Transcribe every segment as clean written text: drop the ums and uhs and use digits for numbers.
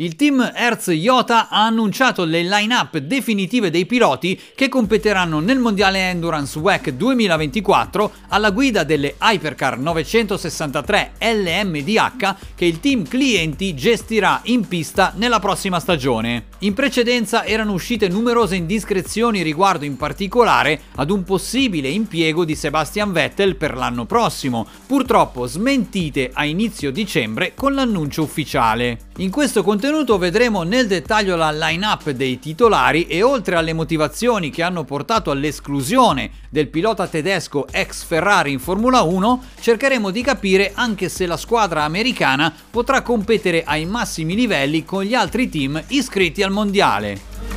Il team Hertz Jota ha annunciato le line-up definitive dei piloti che competeranno nel mondiale Endurance WEC 2024 alla guida delle Hypercar 963 LMDH che il team clienti gestirà in pista nella prossima stagione. In precedenza erano uscite numerose indiscrezioni riguardo in particolare ad un possibile impiego di Sebastian Vettel per l'anno prossimo, purtroppo smentite a inizio dicembre con l'annuncio ufficiale. In questo contenuto vedremo nel dettaglio la line-up dei titolari e oltre alle motivazioni che hanno portato all'esclusione del pilota tedesco ex Ferrari in Formula 1, cercheremo di capire anche se la squadra americana potrà competere ai massimi livelli con gli altri team iscritti al mondiale.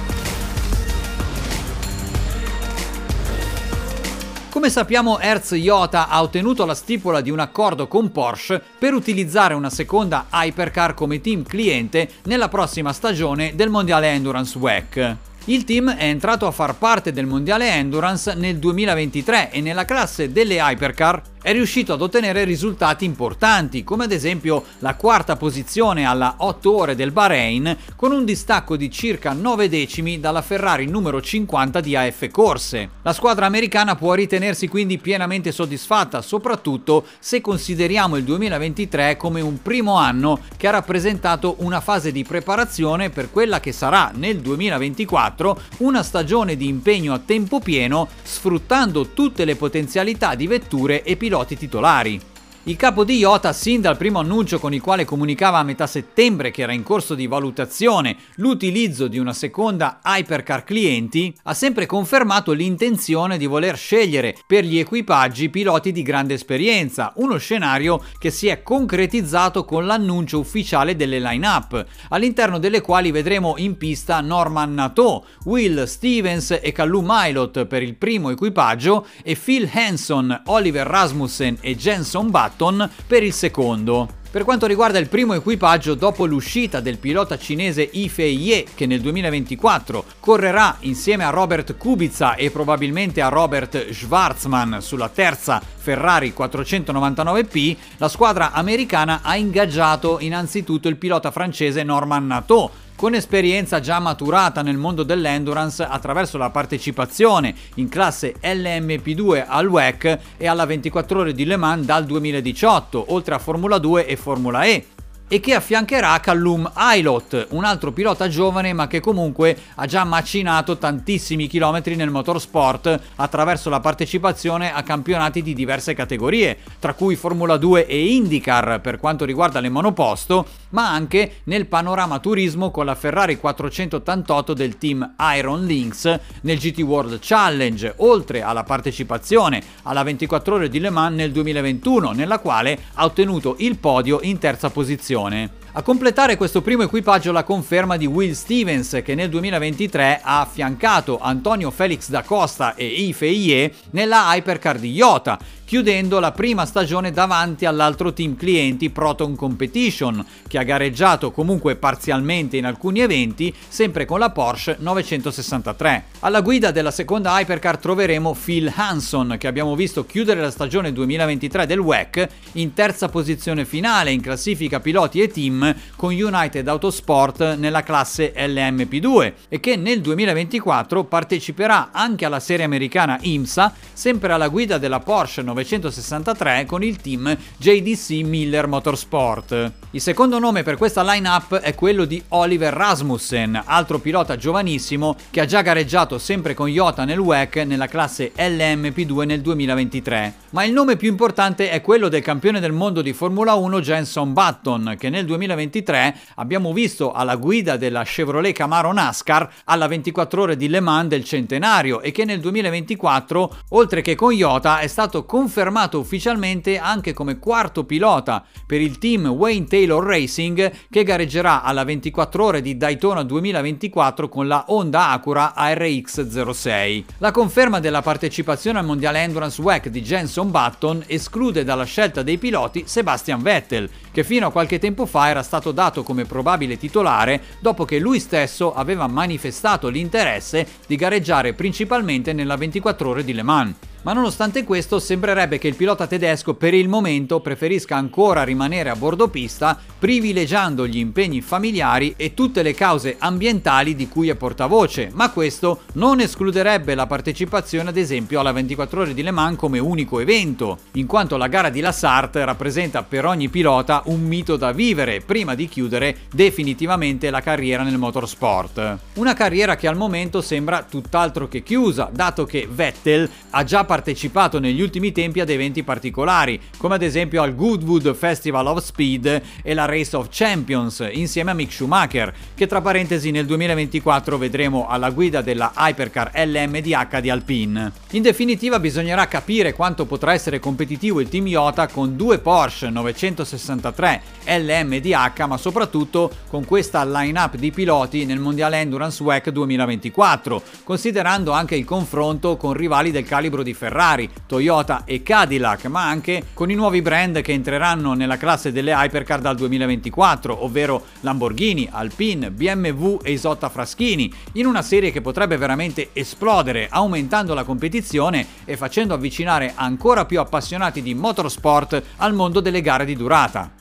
Come sappiamo, Hertz Jota ha ottenuto la stipula di un accordo con Porsche per utilizzare una seconda Hypercar come team cliente nella prossima stagione del mondiale Endurance WEC. Il team è entrato a far parte del mondiale Endurance nel 2023 e nella classe delle Hypercar è riuscito ad ottenere risultati importanti, come ad esempio la quarta posizione alla 8 ore del Bahrain con un distacco di circa 9 decimi dalla Ferrari numero 50 di AF Corse. La squadra americana può ritenersi quindi pienamente soddisfatta, soprattutto se consideriamo il 2023 come un primo anno che ha rappresentato una fase di preparazione per quella che sarà nel 2024 una stagione di impegno a tempo pieno, sfruttando tutte le potenzialità di vetture e piloti titolari. Il capo di Jota, sin dal primo annuncio con il quale comunicava a metà settembre che era in corso di valutazione l'utilizzo di una seconda Hypercar clienti, ha sempre confermato l'intenzione di voler scegliere per gli equipaggi piloti di grande esperienza, uno scenario che si è concretizzato con l'annuncio ufficiale delle line-up, all'interno delle quali vedremo in pista Norman Nato, Will Stevens e Callum Maylot per il primo equipaggio e Phil Hanson, Oliver Rasmussen e Jenson Button per il secondo. Per quanto riguarda il primo equipaggio, dopo l'uscita del pilota cinese Yifei Ye, che nel 2024 correrà insieme a Robert Kubica e probabilmente a Robert Schwarzman sulla terza Ferrari 499P, la squadra americana ha ingaggiato innanzitutto il pilota francese Norman Nato, con esperienza già maturata nel mondo dell'endurance attraverso la partecipazione in classe LMP2 al WEC e alla 24 ore di Le Mans dal 2018, oltre a Formula 2 e Formula E, e che affiancherà Callum Ilott, un altro pilota giovane ma che comunque ha già macinato tantissimi chilometri nel motorsport attraverso la partecipazione a campionati di diverse categorie, tra cui Formula 2 e IndyCar per quanto riguarda le monoposto, ma anche nel panorama turismo con la Ferrari 488 del team Iron Lynx nel GT World Challenge, oltre alla partecipazione alla 24 ore di Le Mans nel 2021, nella quale ha ottenuto il podio in terza posizione. A completare questo primo equipaggio la conferma di Will Stevens, che nel 2023 ha affiancato Antonio Felix da Costa e Yifei Ye nella Hypercar di Jota, chiudendo la prima stagione davanti all'altro team clienti Proton Competition, che ha gareggiato comunque parzialmente in alcuni eventi, sempre con la Porsche 963. Alla guida della seconda Hypercar troveremo Phil Hanson, che abbiamo visto chiudere la stagione 2023 del WEC in terza posizione finale in classifica piloti e team con United Autosport nella classe LMP2 e che nel 2024 parteciperà anche alla serie americana IMSA, sempre alla guida della Porsche 963 con il team JDC Miller Motorsport. Il secondo nome per questa line-up è quello di Oliver Rasmussen, altro pilota giovanissimo che ha già gareggiato sempre con Jota nel WEC nella classe LMP2 nel 2023. Ma il nome più importante è quello del campione del mondo di Formula 1 Jenson Button, che nel 2023 abbiamo visto alla guida della Chevrolet Camaro NASCAR alla 24 ore di Le Mans del centenario e che nel 2024, oltre che con Jota, è stato confermato ufficialmente anche come quarto pilota per il team Wayne Taylor Racing, che gareggerà alla 24 ore di Daytona 2024 con la Honda Acura ARX-06. La conferma della partecipazione al mondiale Endurance WEC di Jenson Button esclude dalla scelta dei piloti Sebastian Vettel, che fino a qualche tempo fa era stato dato come probabile titolare dopo che lui stesso aveva manifestato l'interesse di gareggiare principalmente nella 24 ore di Le Mans. Ma nonostante questo sembrerebbe che il pilota tedesco per il momento preferisca ancora rimanere a bordo pista, privilegiando gli impegni familiari e tutte le cause ambientali di cui è portavoce, ma questo non escluderebbe la partecipazione ad esempio alla 24 ore di Le Mans come unico evento, in quanto la gara di La Sarthe rappresenta per ogni pilota un mito da vivere prima di chiudere definitivamente la carriera nel motorsport. Una carriera che al momento sembra tutt'altro che chiusa, dato che Vettel ha già partecipato negli ultimi tempi ad eventi particolari, come ad esempio al Goodwood Festival of Speed e la Race of Champions, insieme a Mick Schumacher, che tra parentesi nel 2024 vedremo alla guida della Hypercar LMDH di Alpine. In definitiva bisognerà capire quanto potrà essere competitivo il team Jota con due Porsche 963 LMDH, ma soprattutto con questa line-up di piloti nel Mondiale Endurance WEC 2024, considerando anche il confronto con rivali del calibro di Ferrari, Toyota e Cadillac, ma anche con i nuovi brand che entreranno nella classe delle Hypercar dal 2024, ovvero Lamborghini, Alpine, BMW e Isotta Fraschini, in una serie che potrebbe veramente esplodere, aumentando la competizione e facendo avvicinare ancora più appassionati di motorsport al mondo delle gare di durata.